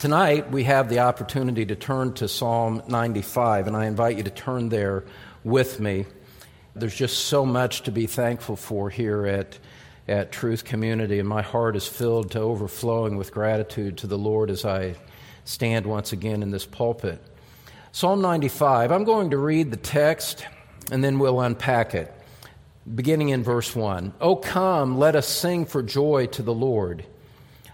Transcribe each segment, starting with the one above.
Tonight, we have the opportunity to turn to Psalm 95, and I invite you to turn there with me. There's just so much to be thankful for here at Truth Community, and my heart is filled to overflowing with gratitude to the Lord as I stand once again in this pulpit. Psalm 95, I'm going to read the text, and then we'll unpack it, beginning in verse 1. "O come, let us sing for joy to the Lord.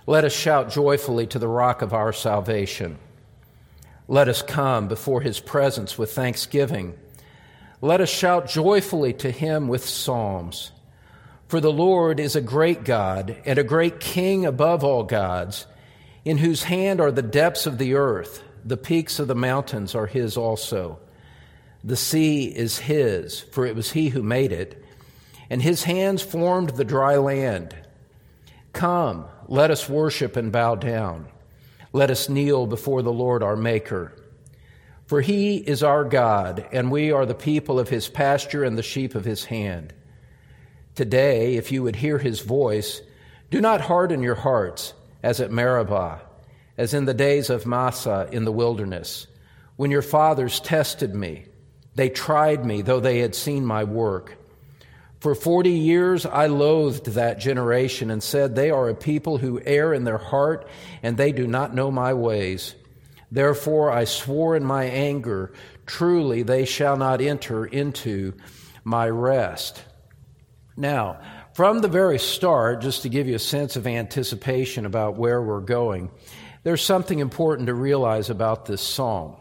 Let us shout joyfully to the rock of our salvation. Let us come before his presence with thanksgiving. Let us shout joyfully to him with psalms. For the Lord is a great God and a great King above all gods, in whose hand are the depths of the earth. The peaks of the mountains are his also. The sea is his, for it was he who made it, and his hands formed the dry land. Come, let us worship and bow down. Let us kneel before the Lord our Maker. For he is our God, and we are the people of his pasture and the sheep of his hand. Today, if you would hear his voice, do not harden your hearts as at Meribah, as in the days of Massah in the wilderness, when your fathers tested me. They tried me, though they had seen my work. For 40 years I loathed that generation and said, they are a people who err in their heart, and they do not know my ways. Therefore I swore in my anger, truly they shall not enter into my rest." Now, from the very start, just to give you a sense of anticipation about where we're going, there's something important to realize about this psalm.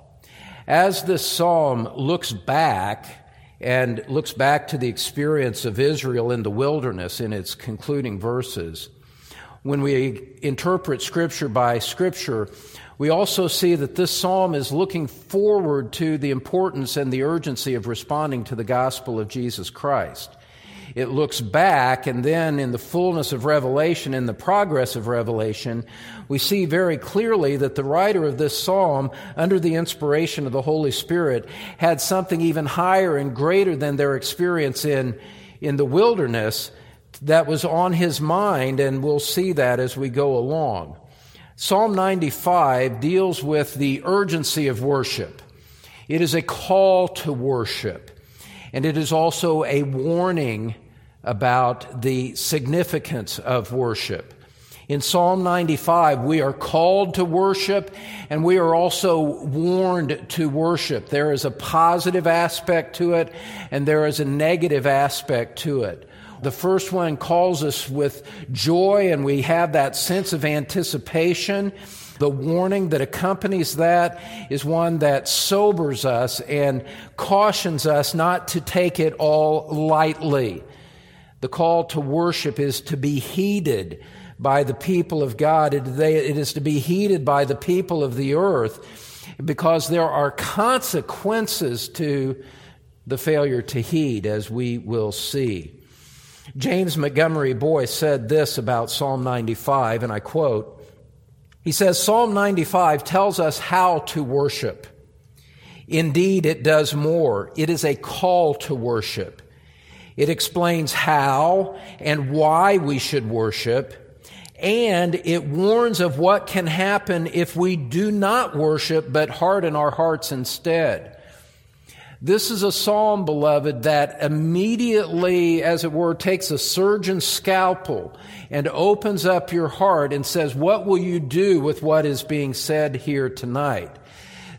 As this psalm looks back to the experience of Israel in the wilderness in its concluding verses, when we interpret Scripture by Scripture, we also see that this psalm is looking forward to the importance and the urgency of responding to the gospel of Jesus Christ. It looks back, and then in the fullness of revelation, in the progress of revelation, we see very clearly that the writer of this psalm, under the inspiration of the Holy Spirit, had something even higher and greater than their experience in the wilderness that was on his mind, and we'll see that as we go along. Psalm 95 deals with the urgency of worship. It is a call to worship, and it is also a warning about the significance of worship. In Psalm 95, we are called to worship, and we are also warned to worship. There is a positive aspect to it, and there is a negative aspect to it. The first one calls us with joy, and we have that sense of anticipation. The warning that accompanies that is one that sobers us and cautions us not to take it all lightly. The call to worship is to be heeded by the people of God. It is to be heeded by the people of the earth, because there are consequences to the failure to heed, as we will see. James Montgomery Boyce said this about Psalm 95, and I quote, he says, "Psalm 95 tells us how to worship. Indeed, it does more. It is a call to worship. It explains how and why we should worship, and it warns of what can happen if we do not worship but harden our hearts instead." This is a psalm, beloved, that immediately, as it were, takes a surgeon's scalpel and opens up your heart and says, what will you do with what is being said here tonight?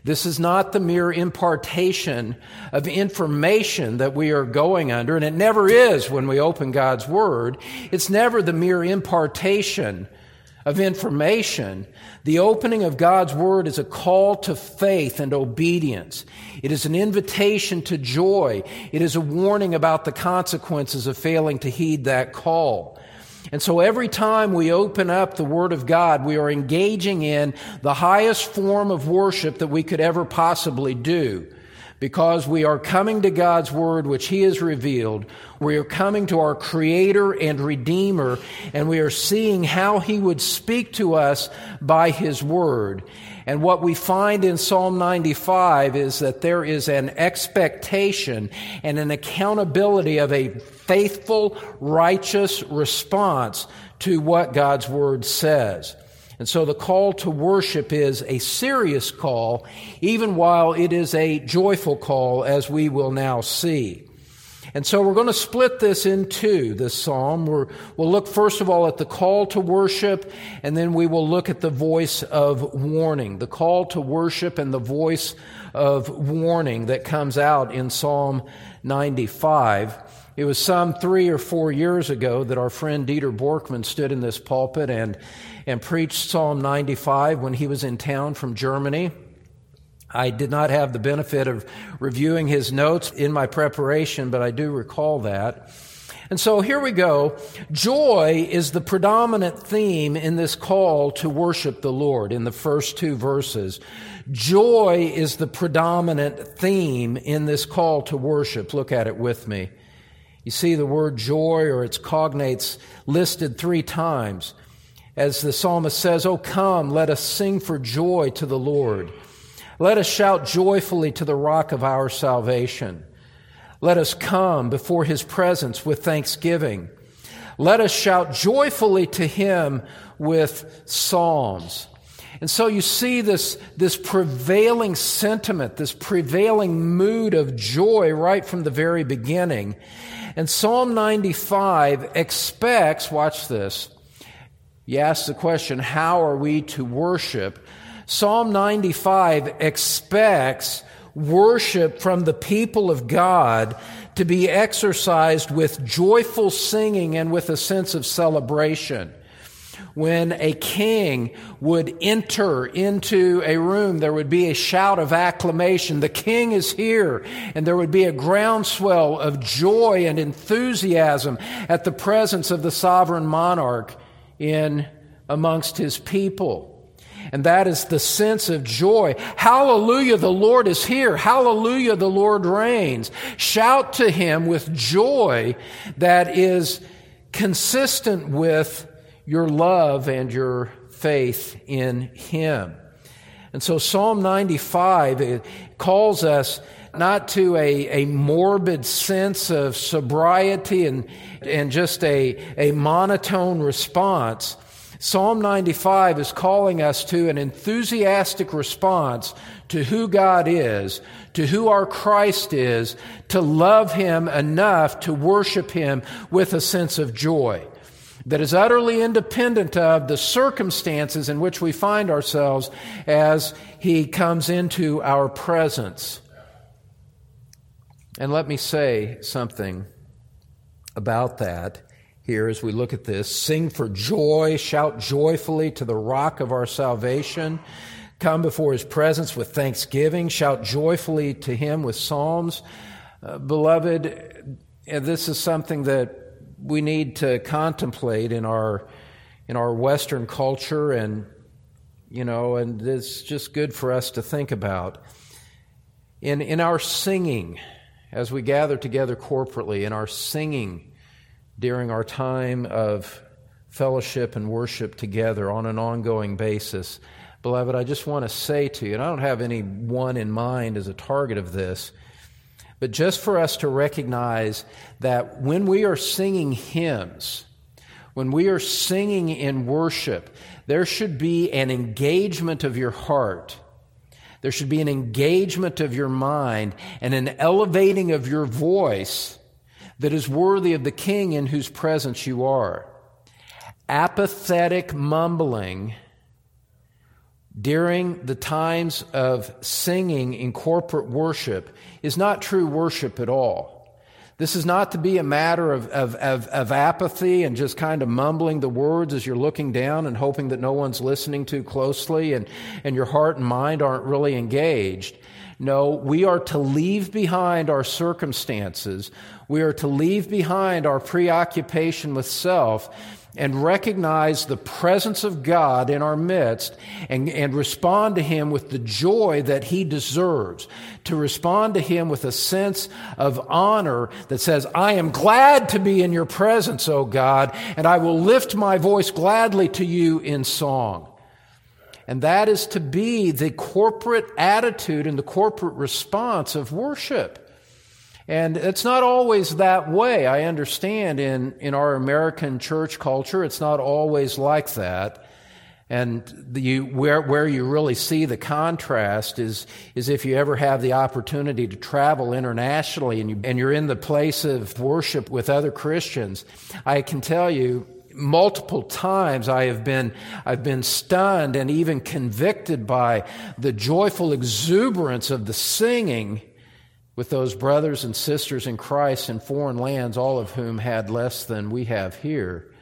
This is not the mere impartation of information that we are going under, and it never is when we open God's Word. It's never the mere impartation of information. The opening of God's Word is a call to faith and obedience. It is an invitation to joy. It is a warning about the consequences of failing to heed that call. And so every time we open up the Word of God, we are engaging in the highest form of worship that we could ever possibly do, because we are coming to God's Word, which He has revealed. We are coming to our Creator and Redeemer, and we are seeing how He would speak to us by His Word. And what we find in Psalm 95 is that there is an expectation and an accountability of a faithful, righteous response to what God's Word says. And so the call to worship is a serious call, even while it is a joyful call, as we will now see. And so we're going to split this in two, this psalm. We'll look first of all at the call to worship, and then we will look at the voice of warning, the call to worship and the voice of warning that comes out in Psalm 95. It was some 3 or 4 years ago that our friend Dieter Borkman stood in this pulpit and preached Psalm 95 when he was in town from Germany. I did not have the benefit of reviewing his notes in my preparation, but I do recall that. And so here we go. Joy is the predominant theme in this call to worship the Lord in the first two verses. Joy is the predominant theme in this call to worship. Look at it with me. You see the word joy or its cognates listed 3 times. As the psalmist says, "Oh, come, let us sing for joy to the Lord. Let us shout joyfully to the rock of our salvation. Let us come before His presence with thanksgiving. Let us shout joyfully to Him with psalms." And so you see this prevailing sentiment, this prevailing mood of joy right from the very beginning. And Psalm 95 expects, watch this, you ask the question, how are we to worship? Psalm 95 expects worship from the people of God to be exercised with joyful singing and with a sense of celebration. When a king would enter into a room, there would be a shout of acclamation. The king is here, and there would be a groundswell of joy and enthusiasm at the presence of the sovereign monarch in amongst his people. And that is the sense of joy. Hallelujah, the Lord is here. Hallelujah, the Lord reigns. Shout to Him with joy that is consistent with your love and your faith in Him. And so Psalm 95 calls us not to a morbid sense of sobriety and just a monotone response. Psalm 95 is calling us to an enthusiastic response to who God is, to who our Christ is, to love Him enough to worship Him with a sense of joy that is utterly independent of the circumstances in which we find ourselves as He comes into our presence. And let me say something about that here as we look at this. Sing for joy, shout joyfully to the rock of our salvation. Come before His presence with thanksgiving, shout joyfully to Him with psalms. Beloved, this is something that we need to contemplate in our Western culture, and and it's just good for us to think about. In our singing, as we gather together corporately, in our singing during our time of fellowship and worship together on an ongoing basis, beloved, I just want to say to you, and I don't have any one in mind as a target of this, but just for us to recognize that when we are singing hymns, when we are singing in worship, there should be an engagement of your heart. There should be an engagement of your mind and an elevating of your voice that is worthy of the King in whose presence you are. Apathetic mumbling during the times of singing in corporate worship is not true worship at all. This is not to be a matter of apathy and just kind of mumbling the words as you're looking down and hoping that no one's listening too closely and your heart and mind aren't really engaged. No, we are to leave behind our circumstances. We are to leave behind our preoccupation with self, and recognize the presence of God in our midst and respond to Him with the joy that He deserves, to respond to Him with a sense of honor that says, I am glad to be in your presence, O God, and I will lift my voice gladly to you in song. And that is to be the corporate attitude and the corporate response of worship. And it's not always that way. I understand in our American church culture, it's not always like that. And where you really see the contrast is if you ever have the opportunity to travel internationally and you're in the place of worship with other Christians. I can tell you, multiple times I've been stunned and even convicted by the joyful exuberance of the singing with those brothers and sisters in Christ in foreign lands, all of whom had less than we have here.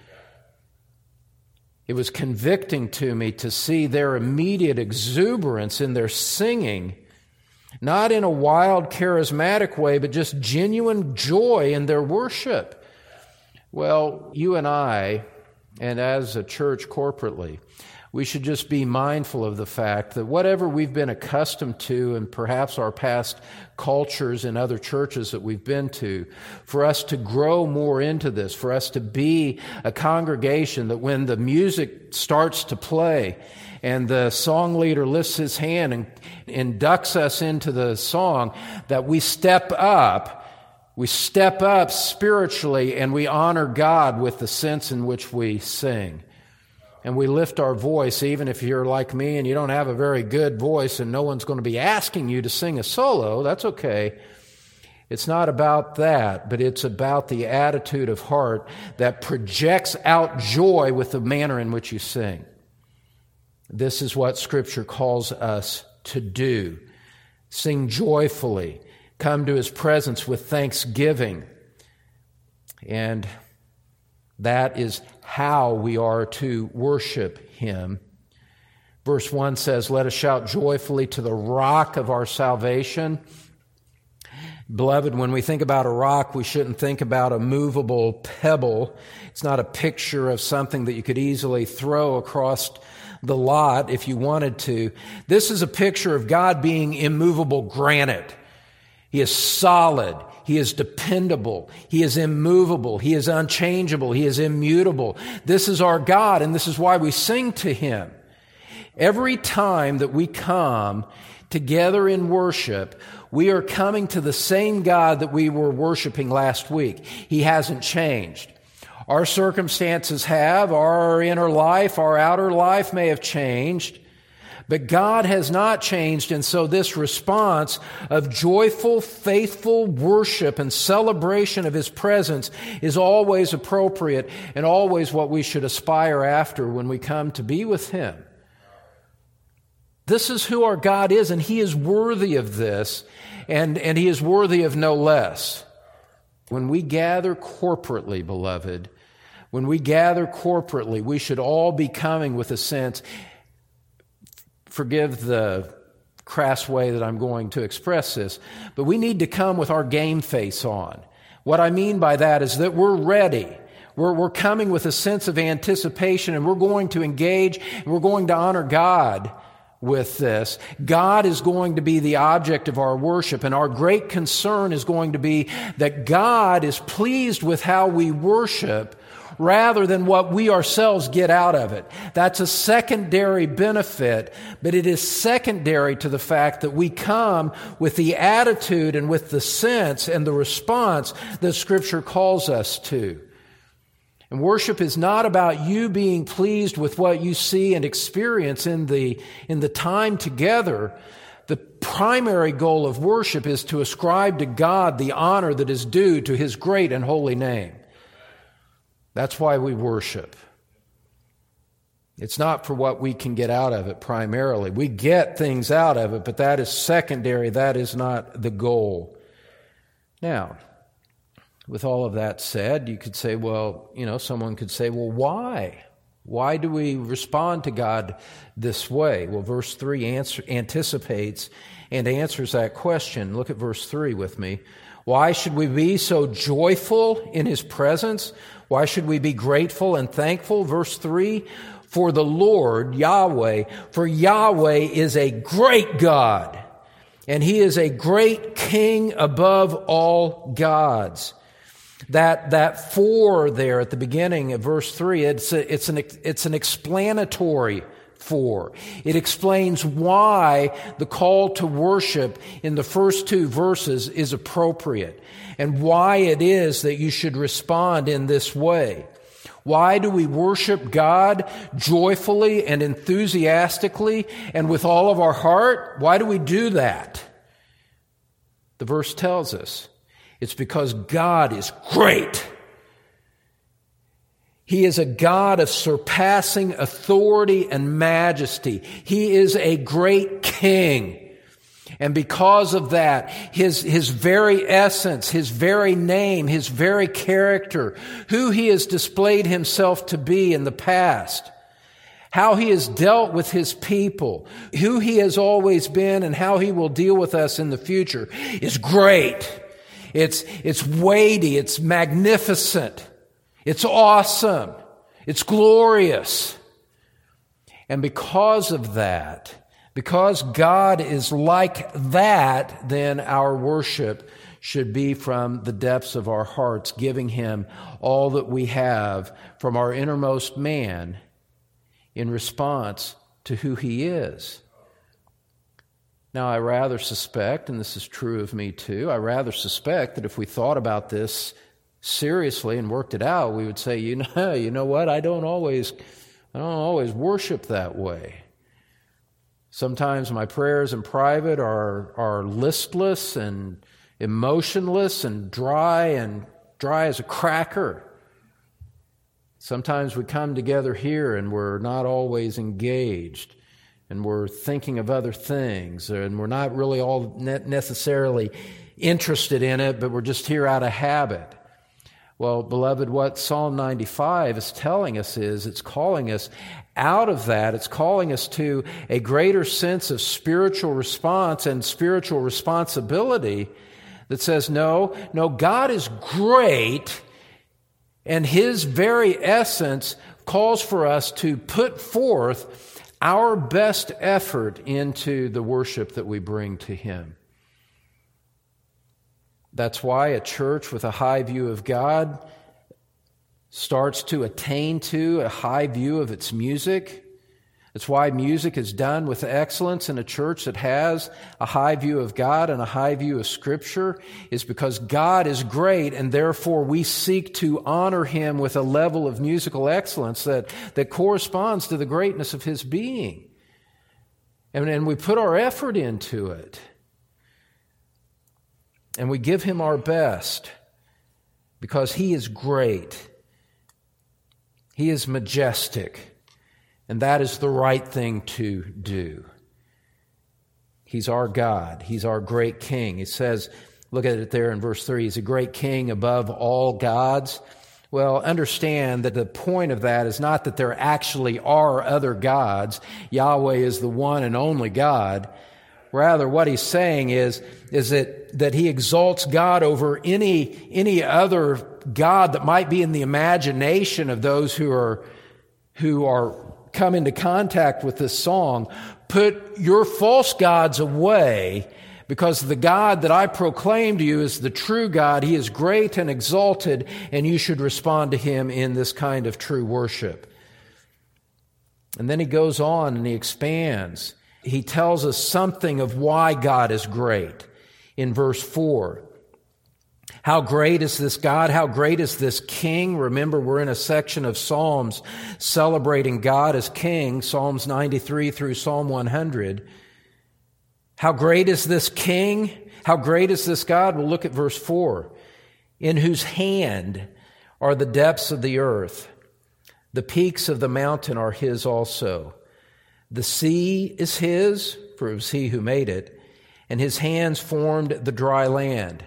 It was convicting to me to see their immediate exuberance in their singing, not in a wild, charismatic way, but just genuine joy in their worship. Well, you and I, and as a church corporately, we should just be mindful of the fact that whatever we've been accustomed to, and perhaps our past cultures in other churches that we've been to, for us to grow more into this, for us to be a congregation that when the music starts to play and the song leader lifts his hand and inducts us into the song, that we step up. We step up spiritually and we honor God with the sense in which we sing. And we lift our voice, even if you're like me and you don't have a very good voice and no one's going to be asking you to sing a solo, that's okay. It's not about that, but it's about the attitude of heart that projects out joy with the manner in which you sing. This is what Scripture calls us to do. Sing joyfully. Come to His presence with thanksgiving. And that is how we are to worship Him. Verse 1 says, let us shout joyfully to the rock of our salvation. Beloved, when we think about a rock, we shouldn't think about a movable pebble. It's not a picture of something that you could easily throw across the lot if you wanted to. This is a picture of God being immovable granite. He is solid. He is dependable. He is immovable. He is unchangeable. He is immutable. This is our God, and this is why we sing to Him. Every time that we come together in worship, we are coming to the same God that we were worshiping last week. He hasn't changed. Our circumstances have, our inner life, our outer life may have changed, but God has not changed, and so this response of joyful, faithful worship and celebration of His presence is always appropriate and always what we should aspire after when we come to be with Him. This is who our God is, and He is worthy of this, and He is worthy of no less. When we gather corporately, beloved, when we gather corporately, we should all be coming with a sense. Forgive the crass way that I'm going to express this, but we need to come with our game face on. What I mean by that is that we're ready. We're coming with a sense of anticipation, and we're going to engage, and we're going to honor God with this. God is going to be the object of our worship, and our great concern is going to be that God is pleased with how we worship rather than what we ourselves get out of it. That's a secondary benefit, but it is secondary to the fact that we come with the attitude and with the sense and the response that Scripture calls us to. And worship is not about you being pleased with what you see and experience in the time together. The primary goal of worship is to ascribe to God the honor that is due to His great and holy name. That's why we worship. It's not for what we can get out of it primarily. We get things out of it, but that is secondary. That is not the goal. Now, with all of that said, you could say, well, someone could say, well, why? Why do we respond to God this way? Well, verse 3 anticipates and answers that question. Look at verse 3 with me. Why should we be so joyful in His presence? Why should we be grateful and thankful? Verse 3, for the Lord, Yahweh, for Yahweh is a great God, and He is a great King above all gods. That for there at the beginning of verse 3, it's an explanatory for. It explains why the call to worship in the first two verses is appropriate and why it is that you should respond in this way. Why do we worship God joyfully and enthusiastically and with all of our heart? Why do we do that? The verse tells us. It's because God is great. He is a God of surpassing authority and majesty. He is a great King. And because of that, his very essence, His very name, His very character, who He has displayed Himself to be in the past, how He has dealt with His people, who He has always been, and how He will deal with us in the future is great. It's weighty, it's magnificent, it's awesome, it's glorious. And because of that, because God is like that, then our worship should be from the depths of our hearts, giving Him all that we have from our innermost man in response to who He is. Now, I rather suspect, and this is true of me too, I rather suspect that if we thought about this seriously and worked it out, we would say, you know what? I don't always worship that way. Sometimes my prayers in private are listless and emotionless and dry as a cracker. Sometimes we come together here and we're not always engaged. And we're thinking of other things, and we're not really all necessarily interested in it, but we're just here out of habit. Well, beloved, what Psalm 95 is telling us is it's calling us out of that. It's calling us to a greater sense of spiritual response and spiritual responsibility that says, no, God is great, and His very essence calls for us to put forth our best effort into the worship that we bring to Him. That's why a church with a high view of God starts to attain to a high view of its music. That's why music is done with excellence in a church that has a high view of God and a high view of Scripture, is because God is great, and therefore we seek to honor Him with a level of musical excellence that corresponds to the greatness of His being. And we put our effort into it. And we give Him our best because He is great. He is majestic. And that is the right thing to do. He's our God. He's our great King. He says, look at it there in verse 3, He's a great King above all gods. Well, understand that the point of that is not that there actually are other gods. Yahweh is the one and only God. Rather, what He's saying is that He exalts God over any other god that might be in the imagination of those who are come into contact with this song. Put your false gods away, because the God that I proclaim to you is the true God. He is great and exalted, and you should respond to Him in this kind of true worship. And then He goes on and He expands. He tells us something of why God is great in verse 4. How great is this God? How great is this King? Remember, we're in a section of Psalms celebrating God as King, Psalms 93 through Psalm 100. How great is this King? How great is this God? Well, look at verse 4. In whose hand are the depths of the earth? The peaks of the mountain are His also. The sea is His, for it was He who made it, and His hands formed the dry land.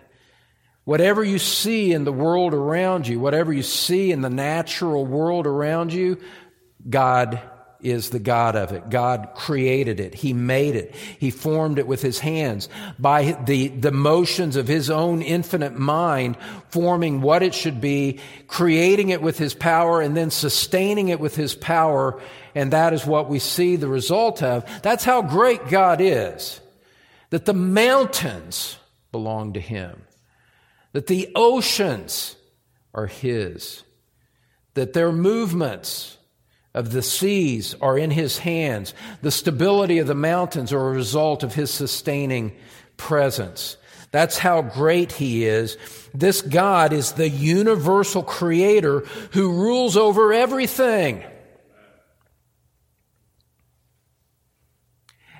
Whatever you see in the world around you, whatever you see in the natural world around you, God is the God of it. God created it. He made it. He formed it with his hands by the motions of his own infinite mind, forming what it should be, creating it with his power, and then sustaining it with his power. And that is what we see the result of. That's how great God is, that the mountains belong to him, that the oceans are his, that their movements of the seas are in his hands. The stability of the mountains are a result of his sustaining presence. That's how great he is. This God is the universal creator who rules over everything.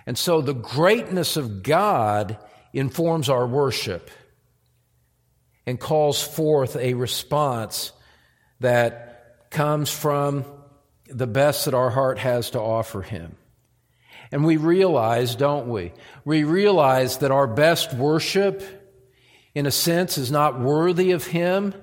And so the greatness of God informs our worship and calls forth a response that comes from the best that our heart has to offer him. And we realize, don't we? We realize that our best worship, in a sense, is not worthy of him,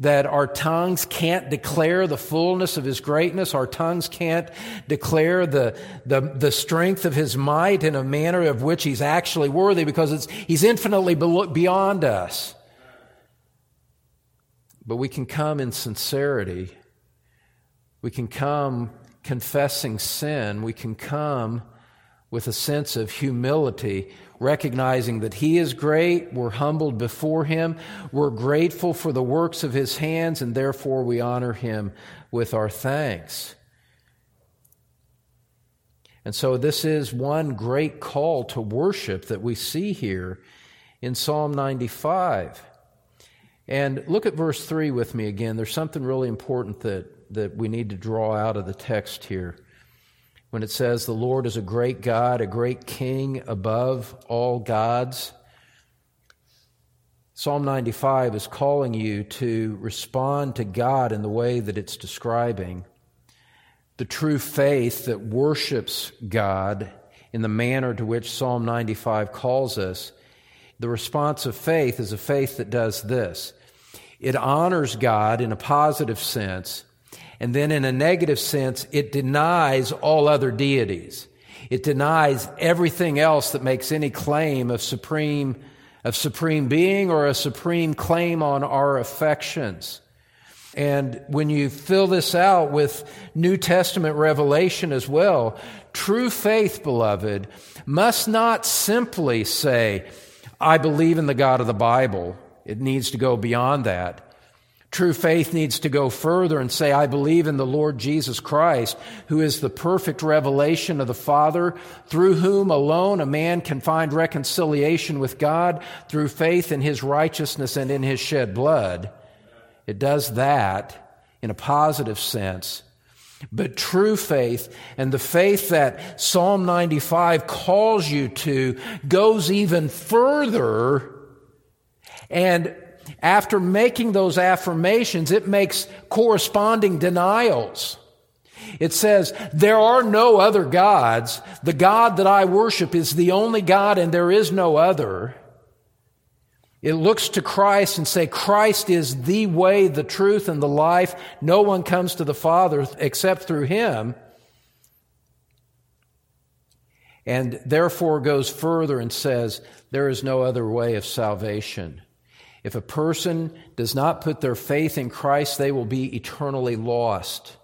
that our tongues can't declare the fullness of his greatness. Our tongues can't declare the strength of his might in a manner of which he's actually worthy, because he's infinitely beyond us. But we can come in sincerity. We can come confessing sin. We can come with a sense of humility, recognizing that he is great. We're humbled before him. We're grateful for the works of his hands, and therefore we honor him with our thanks. And so this is one great call to worship that we see here in Psalm 95. And look at verse 3 with me again. There's something really important that we need to draw out of the text here. When it says, the Lord is a great God, a great king above all gods. Psalm 95 is calling you to respond to God in the way that it's describing. The true faith that worships God in the manner to which Psalm 95 calls us, the response of faith is a faith that does this. It honors God in a positive sense, and then in a negative sense, it denies all other deities. It denies everything else that makes any claim of supreme being or a supreme claim on our affections. And when you fill this out with New Testament revelation as well, true faith, beloved, must not simply say, I believe in the God of the Bible. It needs to go beyond that. True faith needs to go further and say, I believe in the Lord Jesus Christ, who is the perfect revelation of the Father, through whom alone a man can find reconciliation with God through faith in his righteousness and in his shed blood. It does that in a positive sense. But true faith, and the faith that Psalm 95 calls you to, goes even further. And after making those affirmations, it makes corresponding denials. It says, there are no other gods. The God that I worship is the only God, and there is no other. It looks to Christ and say, Christ is the way, the truth, and the life. No one comes to the Father except through him. And therefore goes further and says, there is no other way of salvation. If a person does not put their faith in Christ, they will be eternally lost.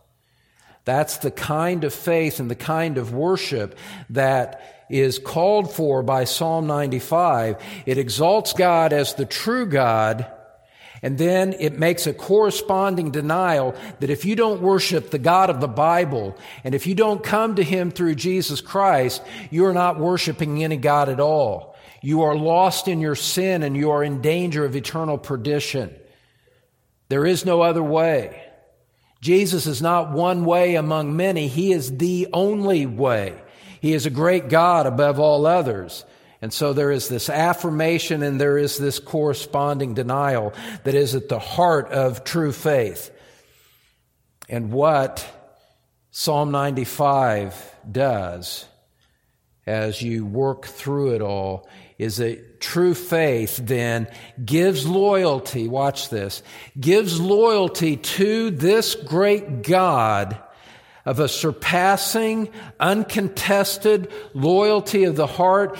That's the kind of faith and the kind of worship that is called for by Psalm 95. It exalts God as the true God, and then it makes a corresponding denial that if you don't worship the God of the Bible, and if you don't come to him through Jesus Christ, you're not worshiping any God at all. You are lost in your sin, and you are in danger of eternal perdition. There is no other way. Jesus is not one way among many. He is the only way. He is a great God above all others. And so there is this affirmation and there is this corresponding denial that is at the heart of true faith. And what Psalm 95 does as you work through it all is that true faith then gives loyalty, watch this, gives loyalty to this great God of a surpassing, uncontested loyalty of the heart.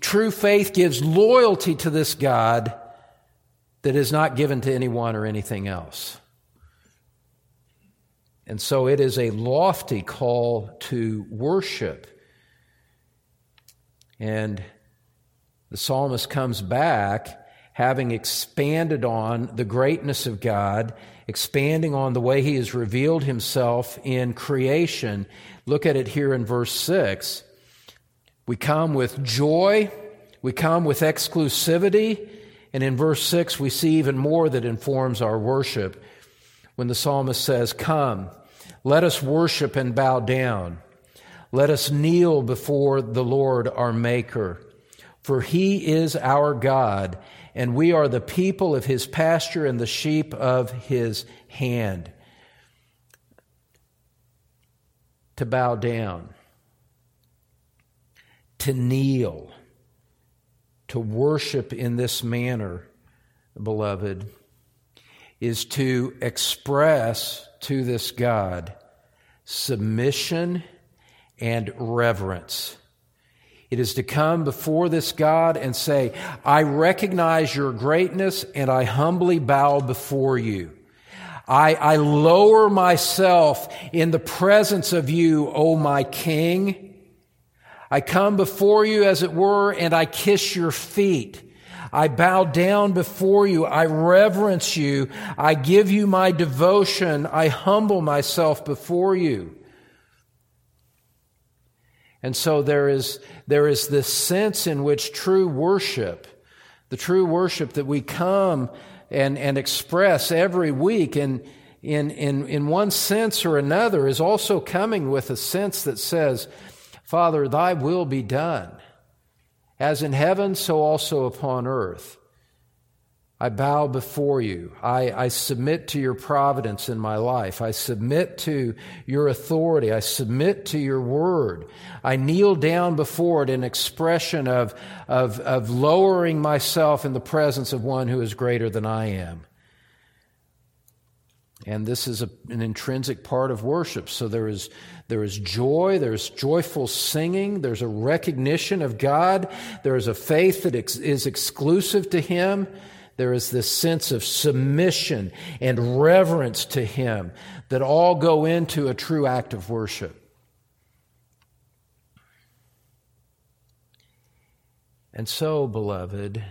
True faith gives loyalty to this God that is not given to anyone or anything else. And so it is a lofty call to worship. And the psalmist comes back having expanded on the greatness of God, expanding on the way he has revealed himself in creation. Look at it here in verse 6. We come with joy, we come with exclusivity, and in verse 6 we see even more that informs our worship when the psalmist says, "Come, let us worship and bow down. Let us kneel before the Lord our Maker, for he is our God, and we are the people of his pasture and the sheep of his hand." To bow down, to kneel, to worship in this manner, beloved, is to express to this God submission and reverence. It is to come before this God and say, "I recognize your greatness and I humbly bow before you. I lower myself in the presence of you, O my King. I come before you, as it were, and I kiss your feet. I bow down before you. I reverence you. I give you my devotion. I humble myself before you." And so there is this sense in which true worship, the true worship that we come and express every week, and in one sense or another, is also coming with a sense that says, "Father, thy will be done, as in heaven, so also upon earth. I bow before you. I submit to your providence in my life. I submit to your authority. I submit to your word. I kneel down before it in expression of lowering myself in the presence of one who is greater than I am." And this is an intrinsic part of worship. So there is joy, there's joyful singing, there's a recognition of God, there is a faith that is exclusive to him. There is this sense of submission and reverence to him that all go into a true act of worship. And so, beloved,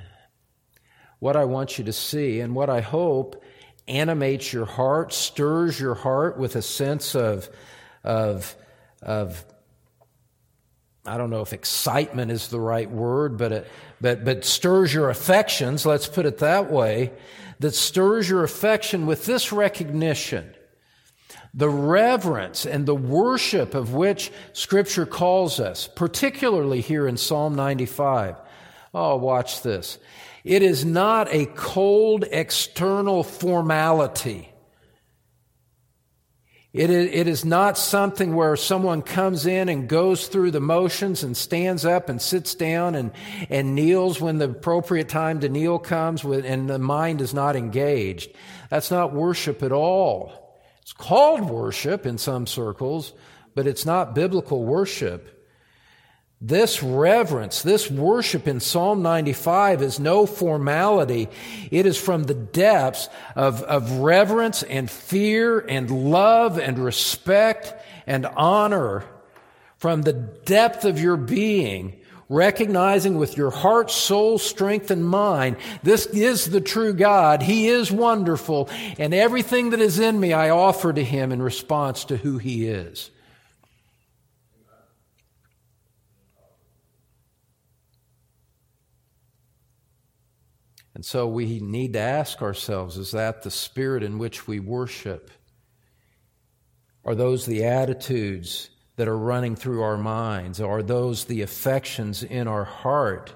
what I want you to see, and what I hope animates your heart, stirs your heart with a sense of I don't know if excitement is the right word, but stirs your affections, let's put it that way, that stirs your affection with this recognition. The reverence and the worship of which Scripture calls us, particularly here in Psalm 95. Oh, watch this. It is not a cold external formality. It is not something where someone comes in and goes through the motions and stands up and sits down and kneels when the appropriate time to kneel comes and the mind is not engaged. That's not worship at all. It's called worship in some circles, but it's not biblical worship. This reverence, this worship in Psalm 95 is no formality. It is from the depths of reverence and fear and love and respect and honor, from the depth of your being, recognizing with your heart, soul, strength, and mind, this is the true God. He is wonderful, and everything that is in me I offer to him in response to who he is. And so we need to ask ourselves, is that the spirit in which we worship? Are those the attitudes that are running through our minds? Are those the affections in our heart?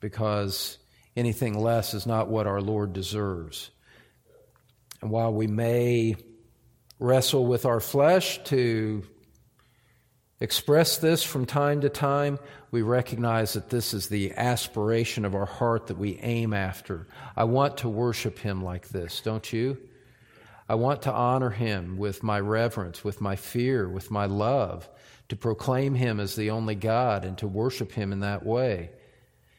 Because anything less is not what our Lord deserves. And while we may wrestle with our flesh to express this from time to time, we recognize that this is the aspiration of our heart that we aim after. I want to worship him like this, don't you? I want to honor him with my reverence, with my fear, with my love, to proclaim him as the only God and to worship him in that way,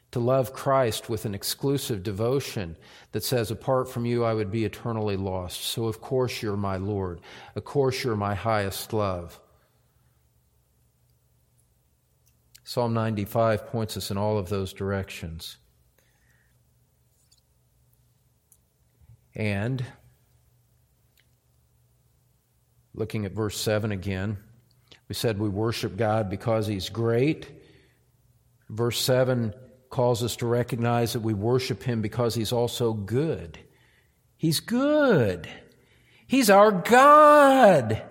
to love Christ with an exclusive devotion that says, apart from you, I would be eternally lost. So of course you're my Lord. Of course you're my highest love. Psalm 95 points us in all of those directions. And looking at verse 7 again, we said we worship God because he's great. Verse 7 calls us to recognize that we worship him because he's also good. He's good. He's our God.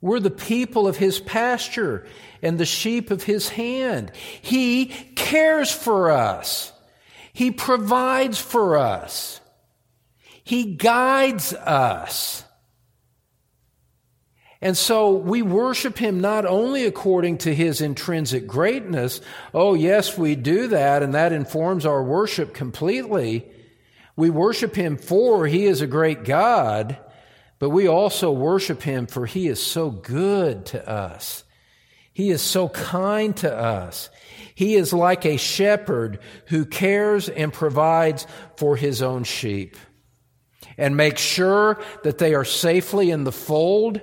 We're the people of his pasture and the sheep of his hand. He cares for us. He provides for us. He guides us. And so we worship him not only according to his intrinsic greatness. Oh, yes, we do that, and that informs our worship completely. We worship him for he is a great God, but we also worship him for he is so good to us. He is so kind to us. He is like a shepherd who cares and provides for his own sheep and makes sure that they are safely in the fold.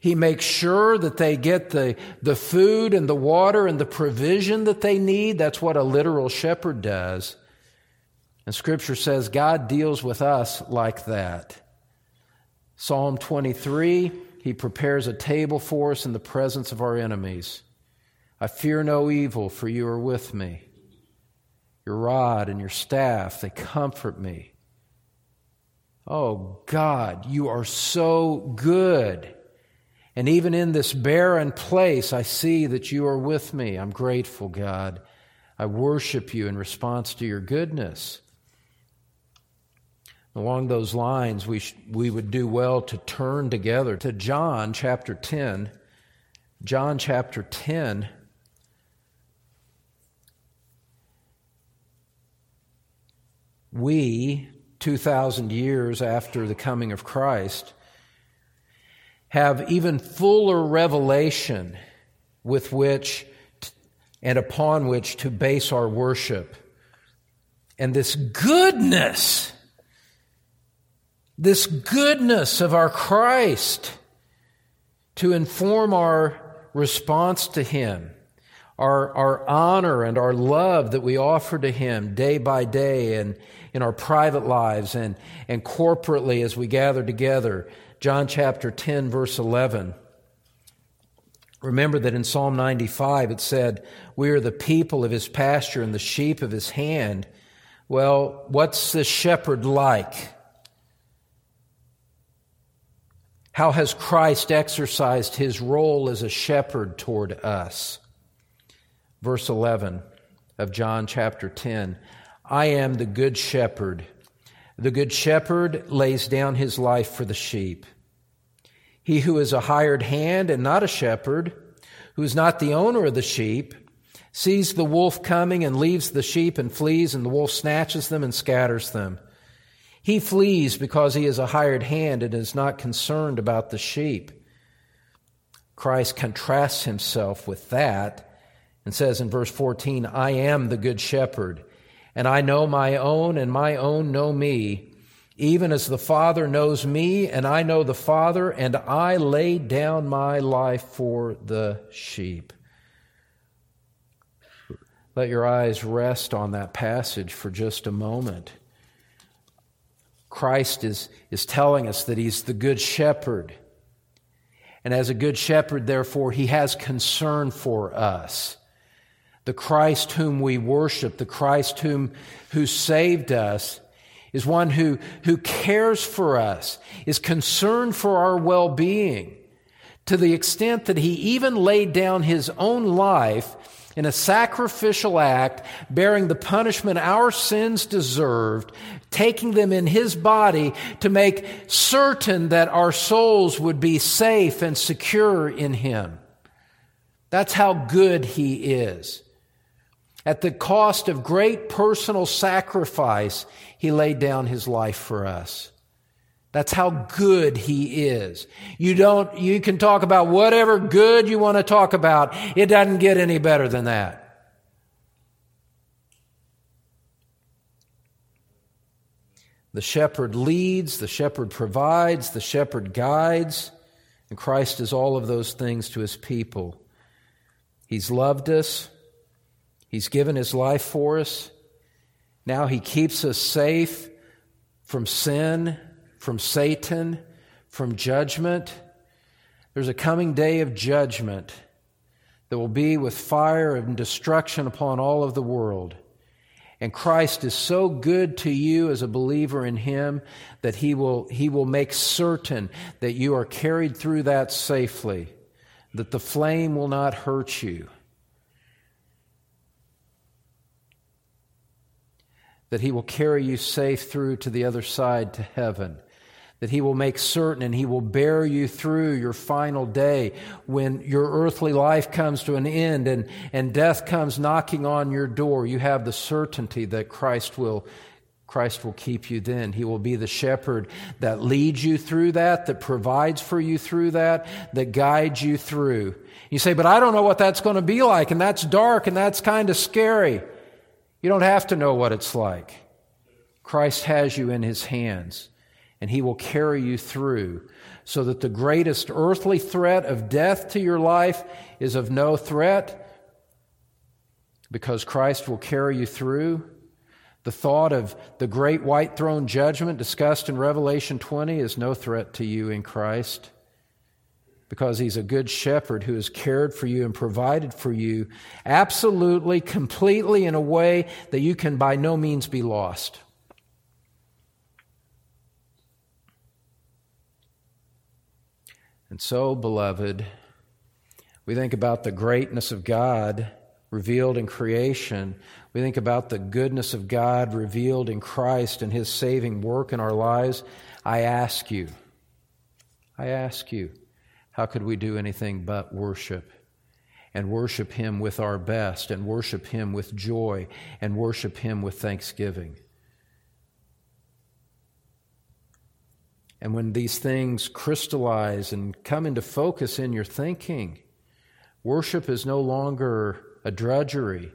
He makes sure that they get the food and the water and the provision that they need. That's what a literal shepherd does. And Scripture says God deals with us like that. Psalm 23, he prepares a table for us in the presence of our enemies. I fear no evil, for you are with me. Your rod and your staff, they comfort me. Oh, God, you are so good. And even in this barren place, I see that you are with me. I'm grateful, God. I worship you in response to your goodness. Along those lines, we would do well to turn together to John chapter 10. John chapter 10. We, 2,000 years after the coming of Christ, have even fuller revelation with which and upon which to base our worship. And this goodness of our Christ to inform our response to him, our honor and our love that we offer to him day by day and in our private lives and corporately as we gather together. John chapter 10, verse 11. Remember that in Psalm 95 it said, we are the people of his pasture and the sheep of his hand. Well, what's this shepherd like? How has Christ exercised his role as a shepherd toward us? Verse 11 of John chapter 10. I am the good shepherd. The good shepherd lays down his life for the sheep. He who is a hired hand and not a shepherd, who is not the owner of the sheep, sees the wolf coming and leaves the sheep and flees, and the wolf snatches them and scatters them. He flees because he is a hired hand and is not concerned about the sheep. Christ contrasts himself with that and says in verse 14, I am the good shepherd. And I know my own, and my own know me, even as the Father knows me, and I know the Father, and I lay down my life for the sheep. Let your eyes rest on that passage for just a moment. Christ is telling us that he's the good shepherd. And as a good shepherd, therefore, he has concern for us. The Christ whom we worship, the Christ who saved us, is one who cares for us, is concerned for our well-being, to the extent that he even laid down his own life in a sacrificial act, bearing the punishment our sins deserved, taking them in his body to make certain that our souls would be safe and secure in him. That's how good he is. At the cost of great personal sacrifice, he laid down his life for us. That's how good he is. You can talk about whatever good you want to talk about. It doesn't get any better than that. The shepherd leads, the shepherd provides, the shepherd guides, and Christ is all of those things to his people. He's loved us. He's given his life for us. Now he keeps us safe from sin, from Satan, from judgment. There's a coming day of judgment that will be with fire and destruction upon all of the world. And Christ is so good to you as a believer in him that he will make certain that you are carried through that safely, that the flame will not hurt you, that he will carry you safe through to the other side to heaven, that he will make certain and he will bear you through your final day when your earthly life comes to an end and death comes knocking on your door. You have the certainty that Christ will keep you then. He will be the shepherd that leads you through that provides for you through that guides you through. You say, but I don't know what that's going to be like, and that's dark, and that's kind of scary. You don't have to know what it's like. Christ has you in his hands, and he will carry you through so that the greatest earthly threat of death to your life is of no threat because Christ will carry you through. The thought of the great white throne judgment discussed in Revelation 20 is no threat to you in Christ because he's a good shepherd who has cared for you and provided for you absolutely, completely in a way that you can by no means be lost. And so, beloved, we think about the greatness of God revealed in creation. We think about the goodness of God revealed in Christ and his saving work in our lives. I ask you, how could we do anything but worship? And worship him with our best, and worship him with joy, and worship him with thanksgiving. And when these things crystallize and come into focus in your thinking, worship is no longer a drudgery.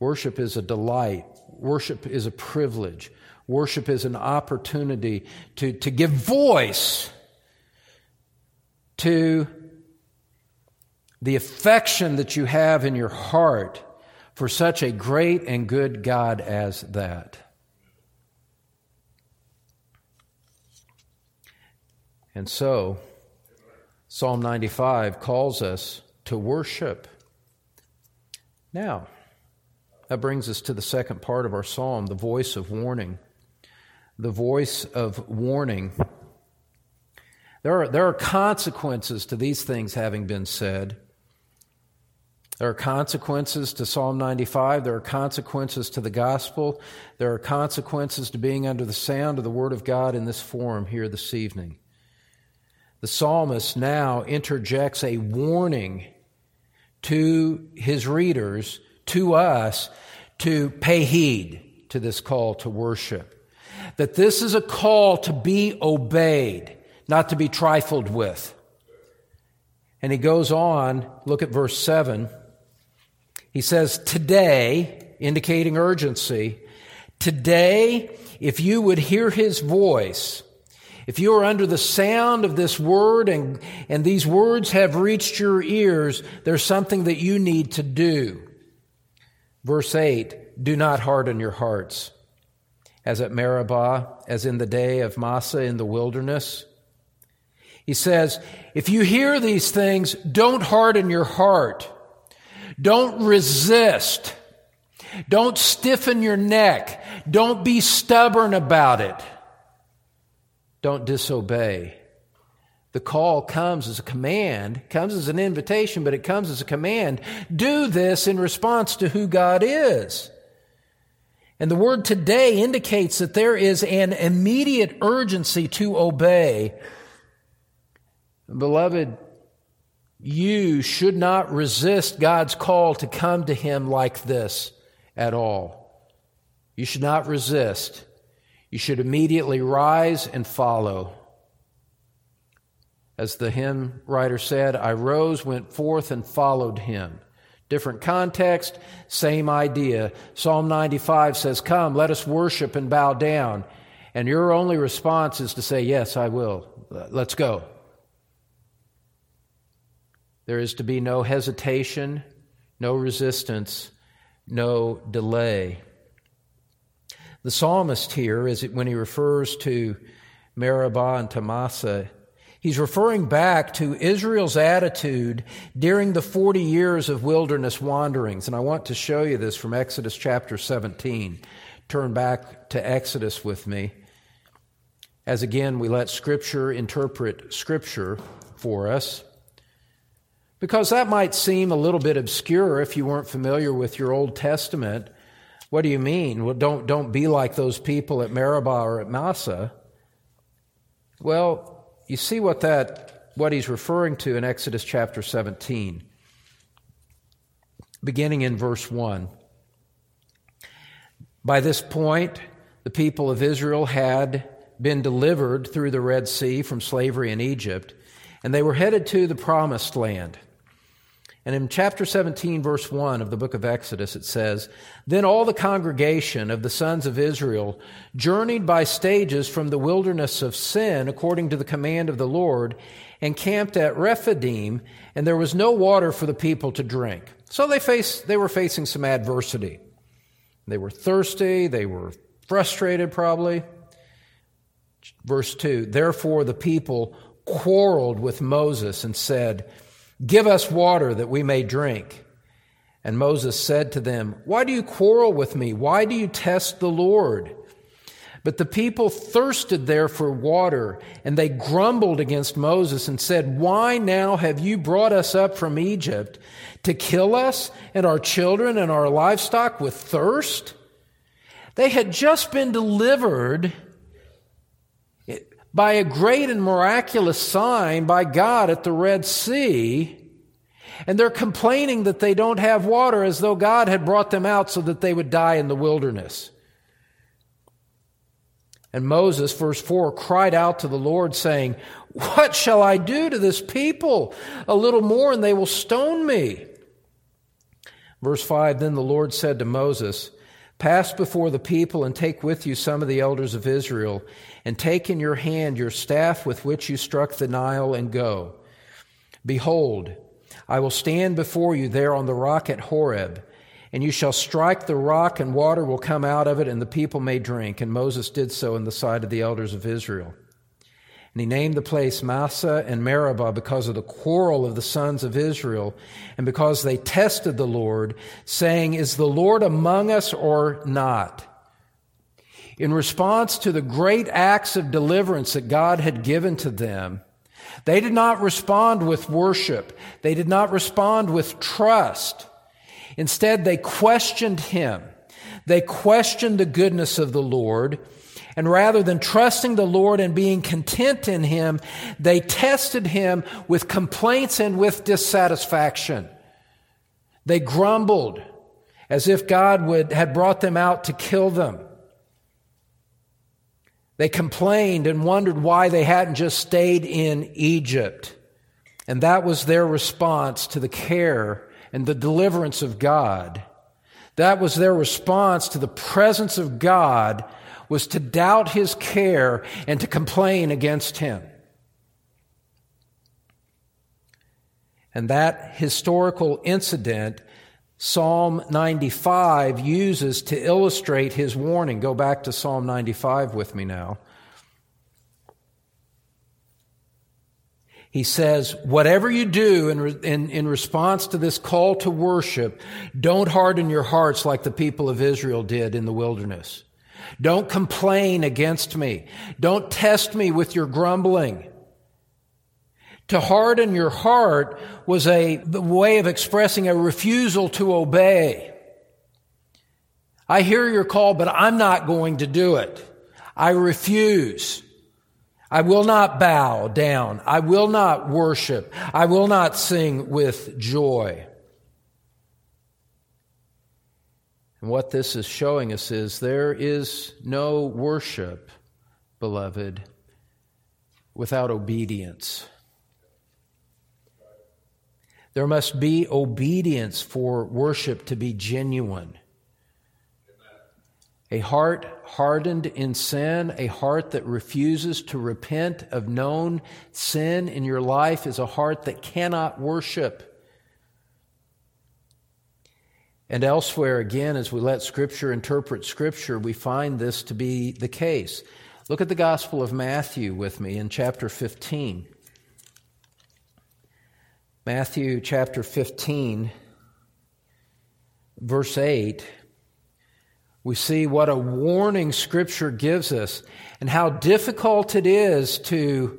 Worship is a delight. Worship is a privilege. Worship is an opportunity to give voice to the affection that you have in your heart for such a great and good God as that. And so, Psalm 95 calls us to worship. Now, that brings us to the second part of our psalm, the voice of warning. The voice of warning. There are consequences to these things having been said. There are consequences to Psalm 95. There are consequences to the gospel. There are consequences to being under the sound of the Word of God in this forum here this evening. The psalmist now interjects a warning to his readers, to us, to pay heed to this call to worship. That this is a call to be obeyed, not to be trifled with. And he goes on, look at verse 7. He says, today, indicating urgency, today, if you would hear his voice, if you are under the sound of this word and these words have reached your ears, there's something that you need to do. Verse 8, do not harden your hearts, as at Meribah, as in the day of Massah in the wilderness. He says, if you hear these things, don't harden your heart. Don't resist. Don't stiffen your neck. Don't be stubborn about it. Don't disobey. The call comes as a command, comes as an invitation, but it comes as a command. Do this in response to who God is. And the word today indicates that there is an immediate urgency to obey. Beloved, you should not resist God's call to come to him like this at all. You should not resist. You should immediately rise and follow. As the hymn writer said, I rose, went forth, and followed him. Different context, same idea. Psalm 95 says, come, let us worship and bow down. And your only response is to say, yes, I will. Let's go. There is to be no hesitation, no resistance, no delay. The psalmist here, when he refers to Meribah and to Massah, he's referring back to Israel's attitude during the 40 years of wilderness wanderings. And I want to show you this from Exodus chapter 17. Turn back to Exodus with me. As again, we let Scripture interpret Scripture for us. Because that might seem a little bit obscure if you weren't familiar with your Old Testament. What do you mean? Well, don't be like those people at Meribah or at Massah. Well, you see what he's referring to in Exodus chapter 17, beginning in verse 1. By this point, the people of Israel had been delivered through the Red Sea from slavery in Egypt, and they were headed to the Promised Land. And in chapter 17, verse 1 of the book of Exodus, it says, Then all the congregation of the sons of Israel journeyed by stages from the wilderness of Sin, according to the command of the Lord, and camped at Rephidim, and there was no water for the people to drink. So they were facing some adversity. They were thirsty, they were frustrated probably. Verse 2, Therefore the people quarreled with Moses and said, Give us water that we may drink. And Moses said to them, Why do you quarrel with me? Why do you test the Lord? But the people thirsted there for water, and they grumbled against Moses and said, Why now have you brought us up from Egypt to kill us and our children and our livestock with thirst? They had just been delivered by a great and miraculous sign by God at the Red Sea, and they're complaining that they don't have water as though God had brought them out so that they would die in the wilderness. And Moses, verse 4, cried out to the Lord, saying, What shall I do to this people? A little more and they will stone me. Verse 5, Then the Lord said to Moses, Pass before the people and take with you some of the elders of Israel, and take in your hand your staff with which you struck the Nile, and go. Behold, I will stand before you there on the rock at Horeb, and you shall strike the rock, and water will come out of it, and the people may drink. And Moses did so in the sight of the elders of Israel. And he named the place Massah and Meribah because of the quarrel of the sons of Israel and because they tested the Lord, saying, Is the Lord among us or not? In response to the great acts of deliverance that God had given to them, they did not respond with worship. They did not respond with trust. Instead, they questioned him. They questioned the goodness of the Lord. And rather than trusting the Lord and being content in him, they tested him with complaints and with dissatisfaction. They grumbled as if God had brought them out to kill them. They complained and wondered why they hadn't just stayed in Egypt. And that was their response to the care and the deliverance of God. That was their response to the presence of God, was to doubt his care and to complain against him. And that historical incident, Psalm 95 uses to illustrate his warning. Go back to Psalm 95 with me now. He says, whatever you do in response to this call to worship, don't harden your hearts like the people of Israel did in the wilderness. Don't complain against me. Don't test me with your grumbling. To harden your heart was a way of expressing a refusal to obey. I hear your call, but I'm not going to do it. I refuse. I will not bow down. I will not worship. I will not sing with joy. And what this is showing us is there is no worship, beloved, without obedience. There must be obedience for worship to be genuine. A heart hardened in sin, a heart that refuses to repent of known sin in your life is a heart that cannot worship. And elsewhere, again, as we let Scripture interpret Scripture, we find this to be the case. Look at the Gospel of Matthew with me in chapter 15. Matthew chapter 15, verse 8, we see what a warning Scripture gives us and how difficult it is to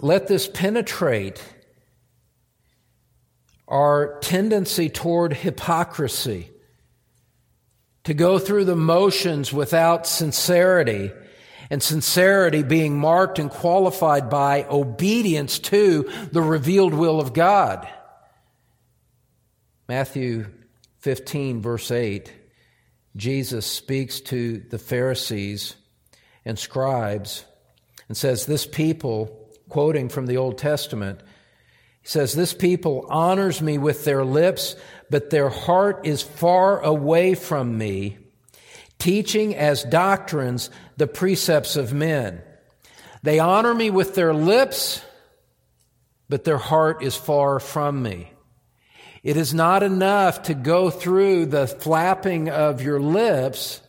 let this penetrate our tendency toward hypocrisy, to go through the motions without sincerity, and sincerity being marked and qualified by obedience to the revealed will of God. Matthew 15, verse 8, Jesus speaks to the Pharisees and scribes and says, this people, quoting from the Old Testament, he says, this people honors me with their lips, but their heart is far away from me, teaching as doctrines the precepts of men. They honor me with their lips, but their heart is far from me. It is not enough to go through the flapping of your lips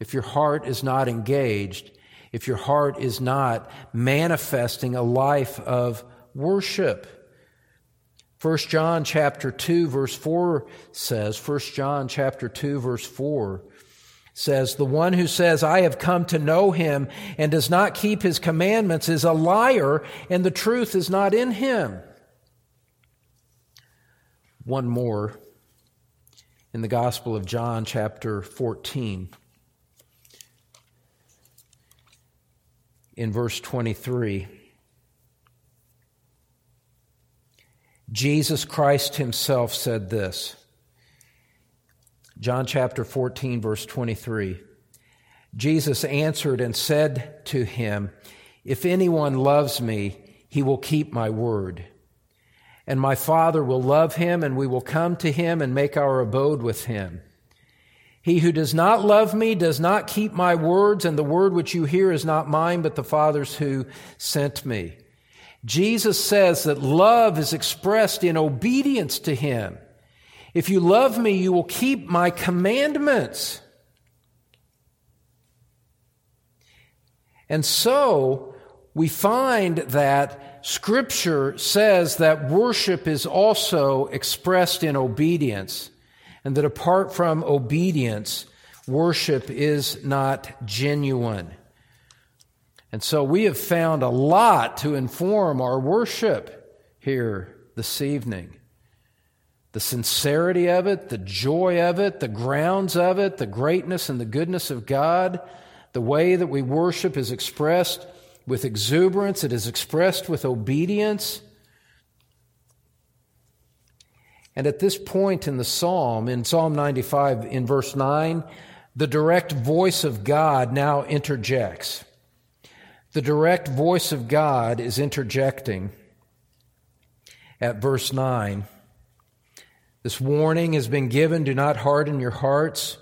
if your heart is not engaged, if your heart is not manifesting a life of worship. 1 John chapter 2 verse 4 says, 1 John chapter 2 verse 4 says, the one who says, I have come to know him and does not keep his commandments is a liar and the truth is not in him. One more in the Gospel of John chapter 14 in verse 23. Jesus Christ himself said this, John chapter 14, verse 23. Jesus answered and said to him, if anyone loves me, he will keep my word. And my Father will love him, and we will come to him and make our abode with him. He who does not love me does not keep my words, and the word which you hear is not mine, but the Father's who sent me. Jesus says that love is expressed in obedience to him. If you love me, you will keep my commandments. And so we find that Scripture says that worship is also expressed in obedience, and that apart from obedience, worship is not genuine. And so we have found a lot to inform our worship here this evening. The sincerity of it, the joy of it, the grounds of it, the greatness and the goodness of God. The way that we worship is expressed with exuberance. It is expressed with obedience. And at this point in the psalm, in Psalm 95, in verse 9, the direct voice of God now interjects. The direct voice of God is interjecting at verse 9. This warning has been given, do not harden your hearts.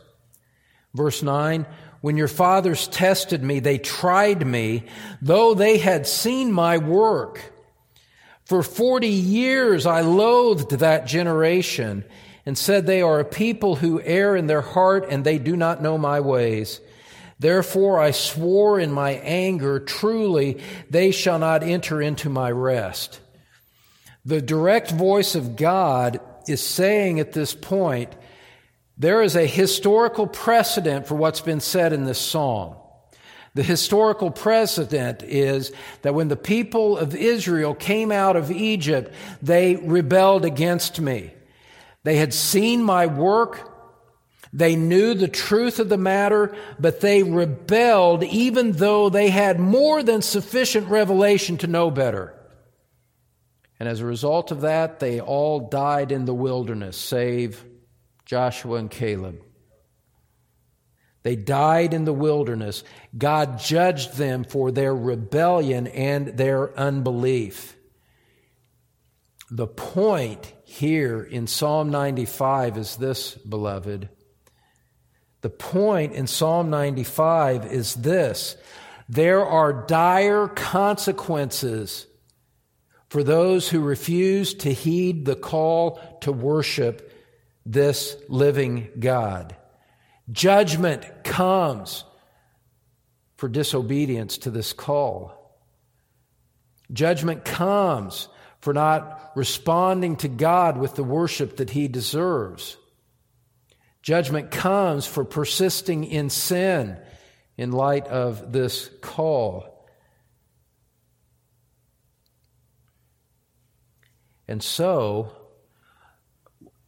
Verse 9, when your fathers tested me, they tried me, though they had seen my work. For 40 years I loathed that generation and said, they are a people who err in their heart and they do not know my ways. Therefore I swore in my anger, truly they shall not enter into my rest. The direct voice of God is saying at this point, there is a historical precedent for what's been said in this psalm. The historical precedent is that when the people of Israel came out of Egypt, they rebelled against me. They had seen my work. They knew the truth of the matter, but they rebelled even though they had more than sufficient revelation to know better. And as a result of that, they all died in the wilderness, save Joshua and Caleb. They died in the wilderness. God judged them for their rebellion and their unbelief. The point here in Psalm 95 is this, beloved. The point in Psalm 95 is this. There are dire consequences for those who refuse to heed the call to worship this living God. Judgment comes for disobedience to this call. Judgment comes for not responding to God with the worship that He deserves. Judgment comes for persisting in sin in light of this call. And so,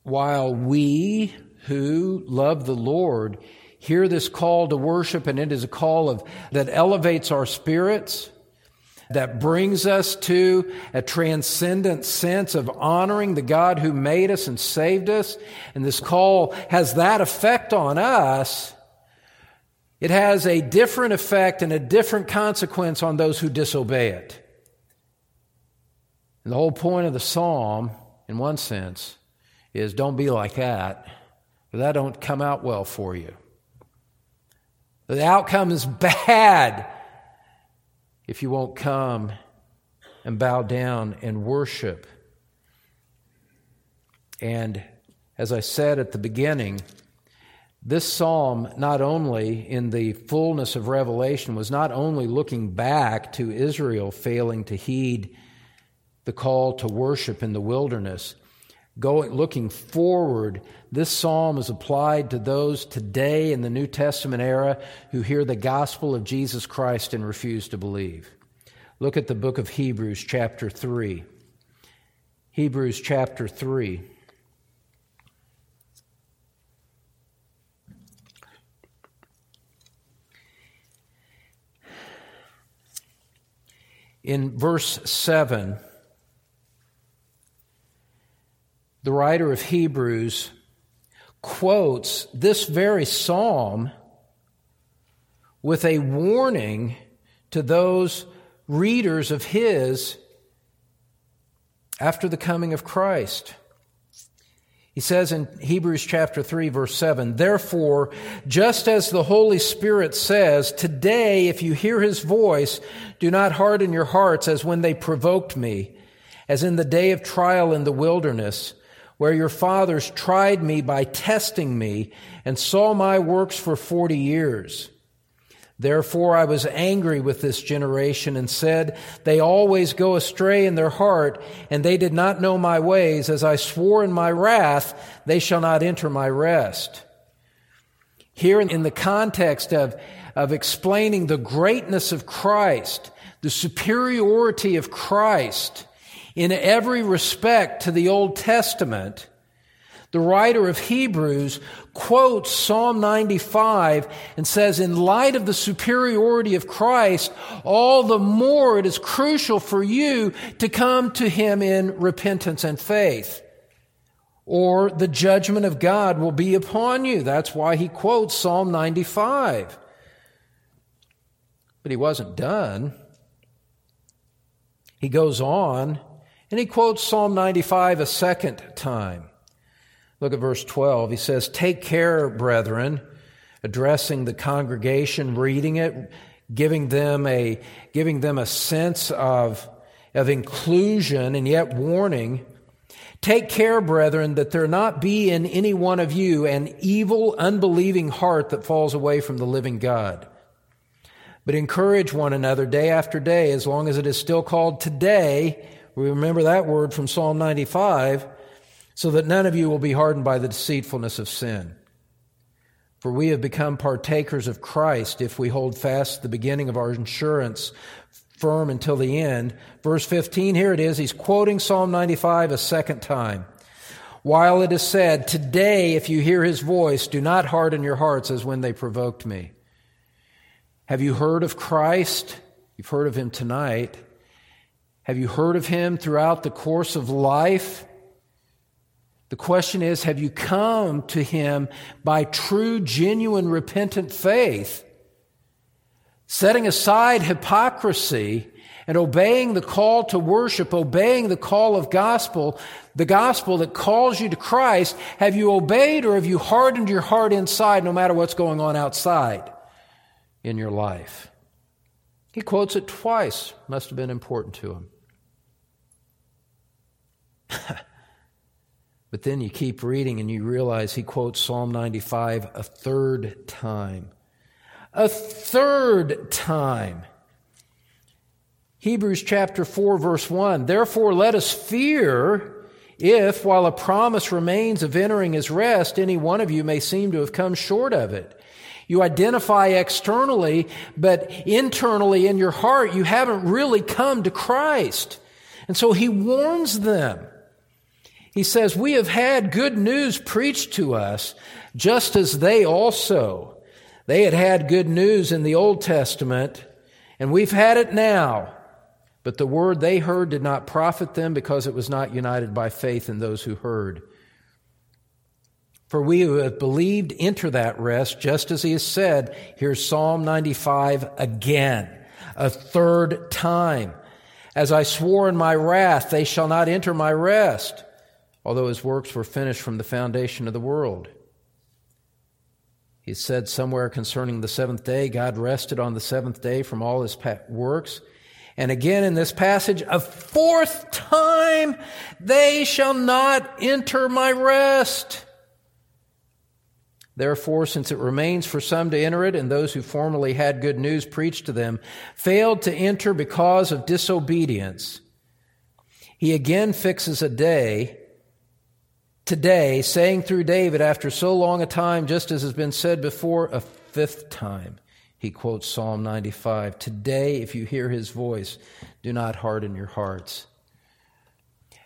while we who love the Lord hear this call to worship, and it is a call that elevates our spirits, that brings us to a transcendent sense of honoring the God who made us and saved us, and this call has that effect on us, it has a different effect and a different consequence on those who disobey it. And the whole point of the psalm, in one sense, is don't be like that, or that don't come out well for you. The outcome is bad if you won't come and bow down and worship. And as I said at the beginning, this psalm, not only in the fullness of Revelation, was not only looking back to Israel failing to heed the call to worship in the wilderness, looking forward, this psalm is applied to those today in the New Testament era who hear the gospel of Jesus Christ and refuse to believe. Look at the book of Hebrews chapter 3. Hebrews chapter 3. In verse 7, the writer of Hebrews quotes this very psalm with a warning to those readers of his after the coming of Christ. He says in Hebrews chapter 3, verse 7, "Therefore, just as the Holy Spirit says, today, if you hear His voice, do not harden your hearts as when they provoked me, as in the day of trial in the wilderness, where your fathers tried me by testing me and saw my works for 40 years. Therefore I was angry with this generation and said, they always go astray in their heart, and they did not know my ways. As I swore in my wrath, they shall not enter my rest." Here in the context of explaining the greatness of Christ, the superiority of Christ, in every respect to the Old Testament, the writer of Hebrews quotes Psalm 95 and says, in light of the superiority of Christ, all the more it is crucial for you to come to Him in repentance and faith, or the judgment of God will be upon you. That's why he quotes Psalm 95. But he wasn't done. He goes on, and he quotes Psalm 95 a second time. Look at verse 12. He says, "Take care, brethren," addressing the congregation, reading it, giving them a sense of inclusion and yet warning. "Take care, brethren, that there not be in any one of you an evil, unbelieving heart that falls away from the living God. But encourage one another day after day, as long as it is still called today." We remember that word from Psalm 95, "so that none of you will be hardened by the deceitfulness of sin. For we have become partakers of Christ if we hold fast the beginning of our assurance firm until the end." Verse 15, here it is. He's quoting Psalm 95 a second time. "While it is said, today, if you hear His voice, do not harden your hearts as when they provoked me." Have you heard of Christ? You've heard of Him tonight. Have you heard of Him throughout the course of life? The question is, have you come to Him by true, genuine, repentant faith, setting aside hypocrisy and obeying the call to worship, obeying the call of gospel, the gospel that calls you to Christ? Have you obeyed, or have you hardened your heart inside no matter what's going on outside in your life? He quotes it twice. Must have been important to him. But then you keep reading and you realize he quotes Psalm 95 a third time. A third time. Hebrews chapter 4, verse 1, "Therefore let us fear if, while a promise remains of entering his rest, any one of you may seem to have come short of it." You identify externally, but internally in your heart, you haven't really come to Christ. And so he warns them. He says, "We have had good news preached to us, just as they also." They had had good news in the Old Testament, and we've had it now. But the word they heard did not profit them, because it was not united by faith in those who heard. For we who have believed enter that rest, just as he has said. Here's Psalm 95 again, a third time. "As I swore in my wrath, they shall not enter my rest, although his works were finished from the foundation of the world." He said somewhere concerning the seventh day, God rested on the seventh day from all his works. And again in this passage, a fourth time, "They shall not enter my rest." Therefore, since it remains for some to enter it, and those who formerly had good news preached to them failed to enter because of disobedience, he again fixes a day, today, saying through David, after so long a time, just as has been said before, a fifth time, he quotes Psalm 95. "Today, if you hear his voice, do not harden your hearts."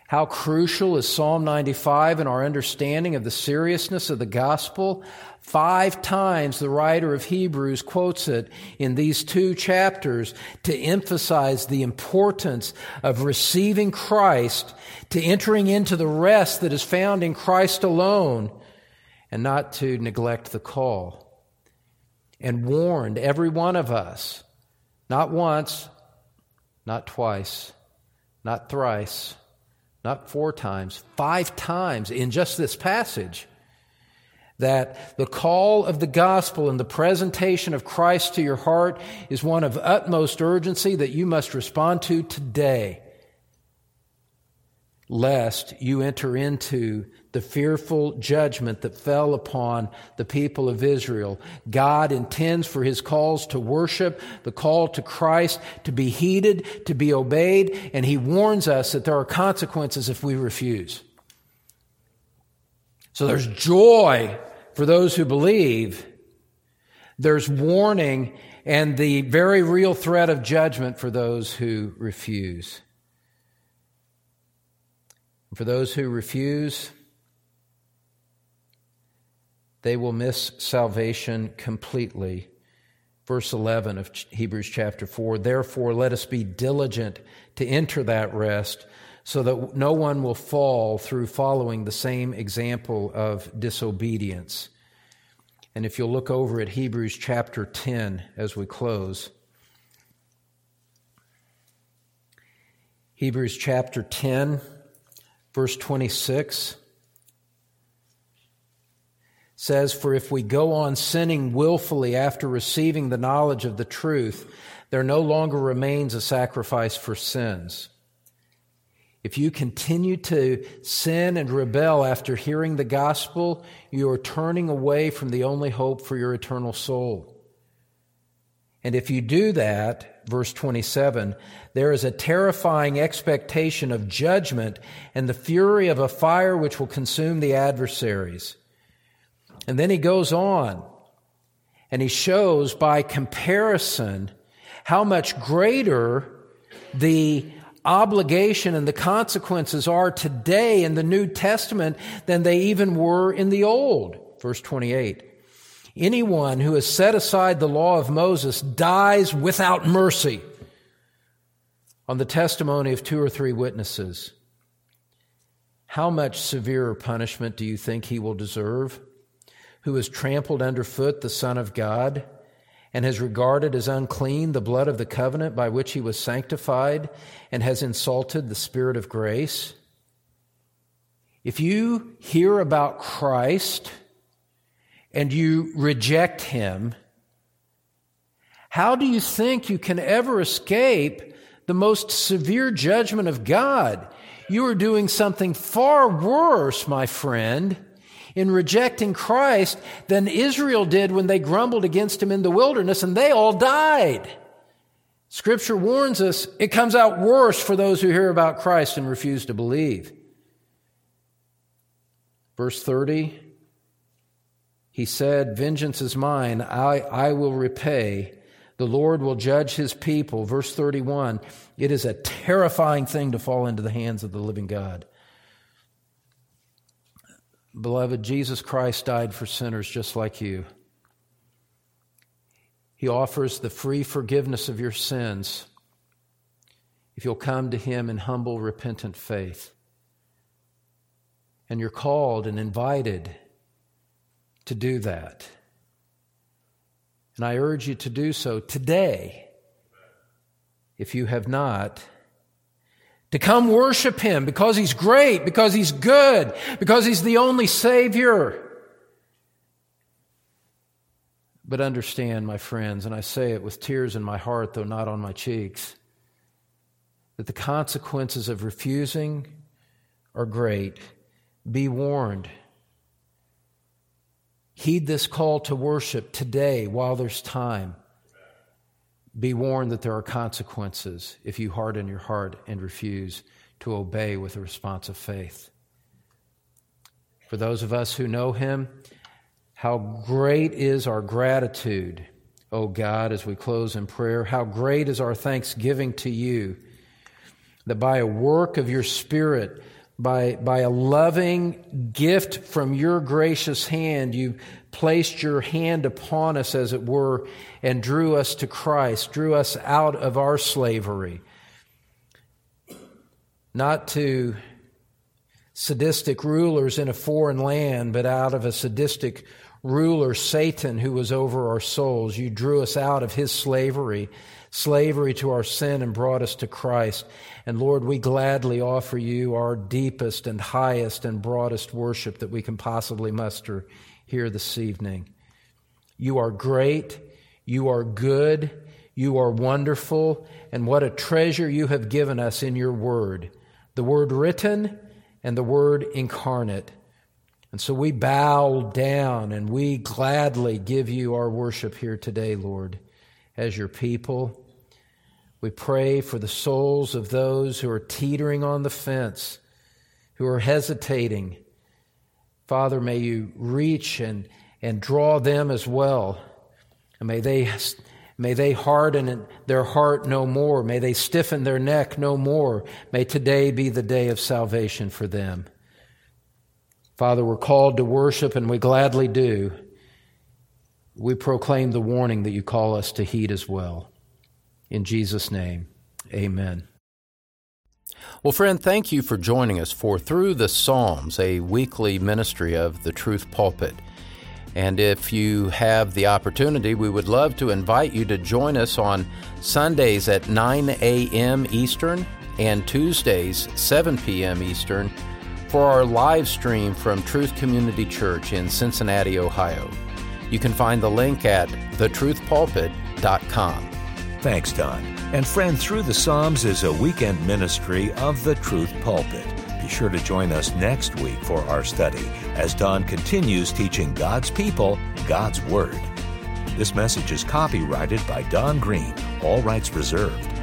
How crucial is Psalm 95 in our understanding of the seriousness of the gospel? 5 times the writer of Hebrews quotes it in these 2 chapters to emphasize the importance of receiving Christ, to entering into the rest that is found in Christ alone, and not to neglect the call. And warned every one of us, not once, not twice, not thrice, not 4 times, 5 times in just this passage, that the call of the gospel and the presentation of Christ to your heart is one of utmost urgency that you must respond to today, lest you enter into the fearful judgment that fell upon the people of Israel. God intends for his calls to worship, the call to Christ, to be heeded, to be obeyed, and he warns us that there are consequences if we refuse. So there's joy for those who believe. There's warning and the very real threat of judgment for those who refuse. And for those who refuse, they will miss salvation completely. Verse 11 of Hebrews chapter 4, "Therefore let us be diligent to enter that rest, so that no one will fall through following the same example of disobedience." And if you'll look over at Hebrews chapter 10 as we close. Hebrews chapter 10, verse 26 says, "For if we go on sinning willfully after receiving the knowledge of the truth, there no longer remains a sacrifice for sins." If you continue to sin and rebel after hearing the gospel, you are turning away from the only hope for your eternal soul. And if you do that, verse 27, "There is a terrifying expectation of judgment and the fury of a fire which will consume the adversaries." And then he goes on, and he shows by comparison how much greater the obligation and the consequences are today in the New Testament than they even were in the Old. Verse 28, "Anyone who has set aside the law of Moses dies without mercy on the testimony of 2 or 3 witnesses." How much severer punishment do you think he will deserve, who has trampled underfoot the Son of God and has regarded as unclean the blood of the covenant by which he was sanctified and has insulted the Spirit of grace? If you hear about Christ and you reject him, how do you think you can ever escape the most severe judgment of God? You are doing something far worse, my friend, in rejecting Christ than Israel did when they grumbled against him in the wilderness and they all died. Scripture warns us it comes out worse for those who hear about Christ and refuse to believe. Verse 30, he said, "Vengeance is mine, I will repay. The Lord will judge his people." Verse 31, it is a terrifying thing to fall into the hands of the living God. Beloved, Jesus Christ died for sinners just like you. He offers the free forgiveness of your sins if you'll come to him in humble, repentant faith. And you're called and invited to do that. And I urge you to do so today, if you have not, to come worship him because he's great, because he's good, because he's the only Savior. But understand, my friends, and I say it with tears in my heart, though not on my cheeks, that the consequences of refusing are great. Be warned. Heed this call to worship today while there's time. Be warned that there are consequences if you harden your heart and refuse to obey with a response of faith. For those of us who know him, how great is our gratitude, O God, as we close in prayer. How great is our thanksgiving to you that by a work of your Spirit, by a loving gift from your gracious hand, you placed your hand upon us, as it were, and drew us to Christ, drew us out of our slavery, not to sadistic rulers in a foreign land, but out of a sadistic ruler, Satan, who was over our souls. You drew us out of his slavery to our sin, and brought us to Christ. And Lord, we gladly offer you our deepest and highest and broadest worship that we can possibly muster here this evening. You are great, you are good, you are wonderful, and what a treasure you have given us in your word, the word written and the word incarnate. And so we bow down and we gladly give you our worship here today, Lord, as your people. We pray for the souls of those who are teetering on the fence, who are hesitating. Father, may you reach and draw them as well. And may they harden their heart no more. May they stiffen their neck no more. May today be the day of salvation for them. Father, we're called to worship, and we gladly do. We proclaim the warning that you call us to heed as well. In Jesus' name, amen. Well, friend, thank you for joining us for Through the Psalms, a weekly ministry of the Truth Pulpit. And if you have the opportunity, we would love to invite you to join us on Sundays at 9 a.m. Eastern and Tuesdays 7 p.m. Eastern for our live stream from Truth Community Church in Cincinnati, Ohio. You can find the link at thetruthpulpit.com. Thanks, Don. And friend, Through the Psalms is a weekend ministry of the Truth Pulpit. Be sure to join us next week for our study as Don continues teaching God's people God's Word. This message is copyrighted by Don Green, all rights reserved.